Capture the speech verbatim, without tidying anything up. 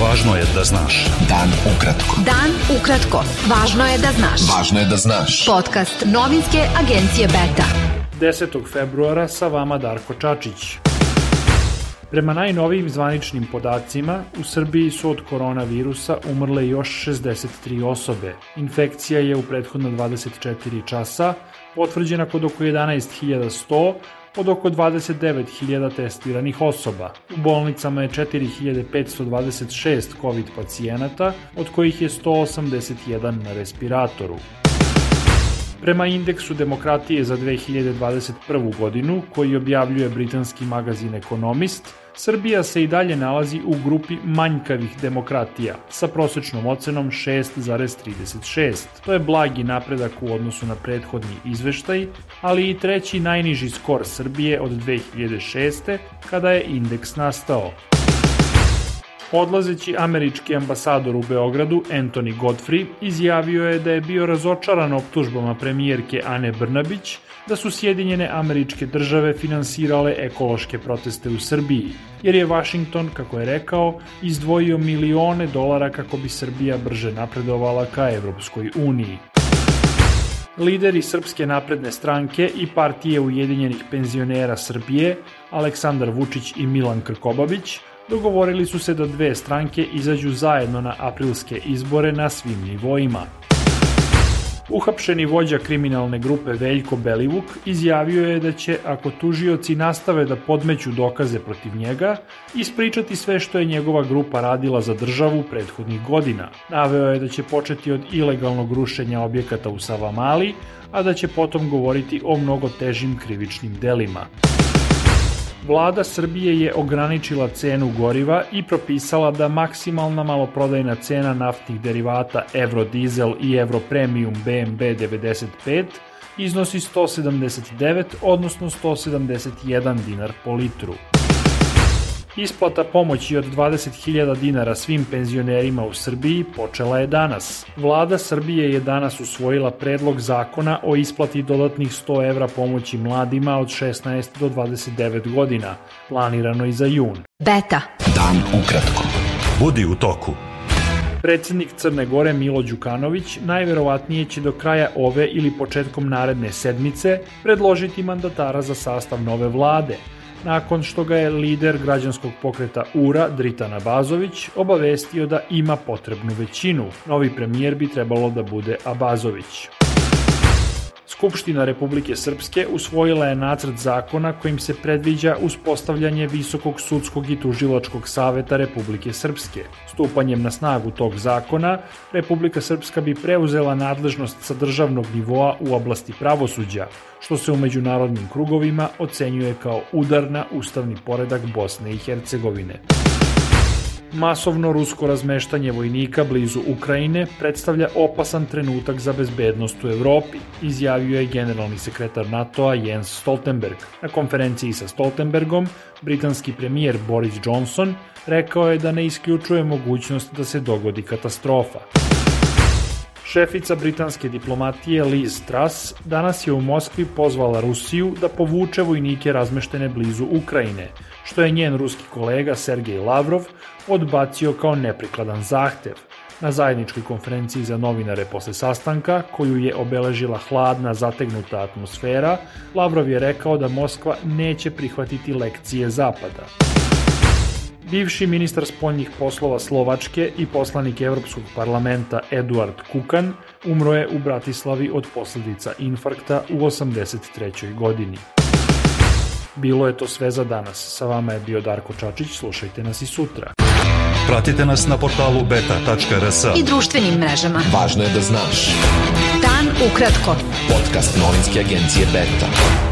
Važno je da znaš. Dan ukratko. Dan ukratko. Važno je da znaš. Važno je da znaš. Podcast novinske agencije Beta. desetog februara sa vama Darko Čačić. Prema najnovijim zvaničnim podacima, u Srbiji su od koronavirusa umrle još šezdeset tri osobe. Infekcija je u prethodna dvadeset četiri časa potvrđena kod oko jedanaest hiljada sto, od oko dvadeset devet hiljada testiranih osoba. U bolnicama je četiri hiljade petsto dvadeset šest COVID pacijenata, od kojih je sto osamdeset jedan na respiratoru. Prema indeksu demokratije za dve hiljade dvadeset prvu godinu, koji objavljuje britanski magazin Economist, Srbija se i dalje nalazi u grupi manjkavih demokratija, sa prosečnom ocenom šest zarez trideset šest. To je blagi napredak u odnosu na prethodni izveštaj, ali i treći najniži skor Srbije od dve hiljade šeste, kada je indeks nastao. Odlazeći američki ambasador u Beogradu, Anthony Godfrey, izjavio je da je bio razočaran optužbama premijerke Ane Brnabić da su Sjedinjene Američke Države finansirale ekološke proteste u Srbiji, jer je Washington, kako je rekao, izdvojio milione dolara kako bi Srbija brže napredovala ka Evropskoj uniji. Lideri Srpske napredne stranke i partije Ujedinjenih penzionera Srbije, Aleksandar Vučić i Milan Krkobabić, dogovorili su se da dve stranke izađu zajedno na aprilske izbore na svim nivoima. Uhapšeni vođa kriminalne grupe Veljko Belivuk izjavio je da će, ako tužioci nastave da podmeću dokaze protiv njega, ispričati sve što je njegova grupa radila za državu prethodnih godina. Naveo je da će početi od ilegalnog rušenja objekata u Savamali, a da će potom govoriti o mnogo težim krivičnim delima. Vlada Srbije je ograničila cenu goriva i propisala da maksimalna maloprodajna cena naftnih derivata Evrodizel i Evropremium B M B devedeset pet iznosi sto sedamdeset devet, odnosno sto sedamdeset jedan dinar po litru. Isplata pomoći od dvadeset hiljada dinara svim penzionerima u Srbiji počela je danas. Vlada Srbije je danas usvojila predlog zakona o isplati dodatnih sto evra pomoći mladima od šesnaest do dvadeset devet godina, planirano i za jun. Beta. Dan ukratko. Budi u toku. Predsednik Crne Gore Milo Đukanović najverovatnije će do kraja ove ili početkom naredne sedmice predložiti mandatara za sastav nove vlade, nakon što ga je lider građanskog pokreta U R A, Dritan Abazović, obavestio da ima potrebnu većinu. Novi premijer bi trebalo da bude Abazović. Skupština Republike Srpske usvojila je nacrt zakona kojim se predviđa uspostavljanje Visokog sudskog i tužilačkog saveta Republike Srpske. Stupanjem na snagu tog zakona, Republika Srpska bi preuzela nadležnost sa državnog nivoa u oblasti pravosuđa, što se u međunarodnim krugovima ocenjuje kao udar na ustavni poredak Bosne i Hercegovine. Masovno rusko razmeštanje vojnika blizu Ukrajine predstavlja opasan trenutak za bezbednost u Evropi, izjavio je generalni sekretar NATO-a Jens Stoltenberg. Na konferenciji sa Stoltenbergom, britanski premijer Boris Johnson rekao je da ne isključuje mogućnost da se dogodi katastrofa. Šefica britanske diplomatije Liz Truss danas je u Moskvi pozvala Rusiju da povuče vojnike razmeštene blizu Ukrajine, što je njen ruski kolega Sergej Lavrov odbacio kao neprikladan zahtev. Na zajedničkoj konferenciji za novinare posle sastanka, koju je obeležila hladna, zategnuta atmosfera, Lavrov je rekao da Moskva neće prihvatiti lekcije Zapada. Bivši ministar spoljnih poslova Slovačke i poslanik Evropskog parlamenta Eduard Kukan umro je u Bratislavi od posledica infarkta u osamdeset trećoj godini. Bilo je to sve za danas. Sa vama je bio Darko Čačić, slušajte nas i sutra. Pratite nas na portalu beta tačka r s i društvenim mrežama. Važno je da znaš. Dan ukratko. Podcast novinske agencije Beta.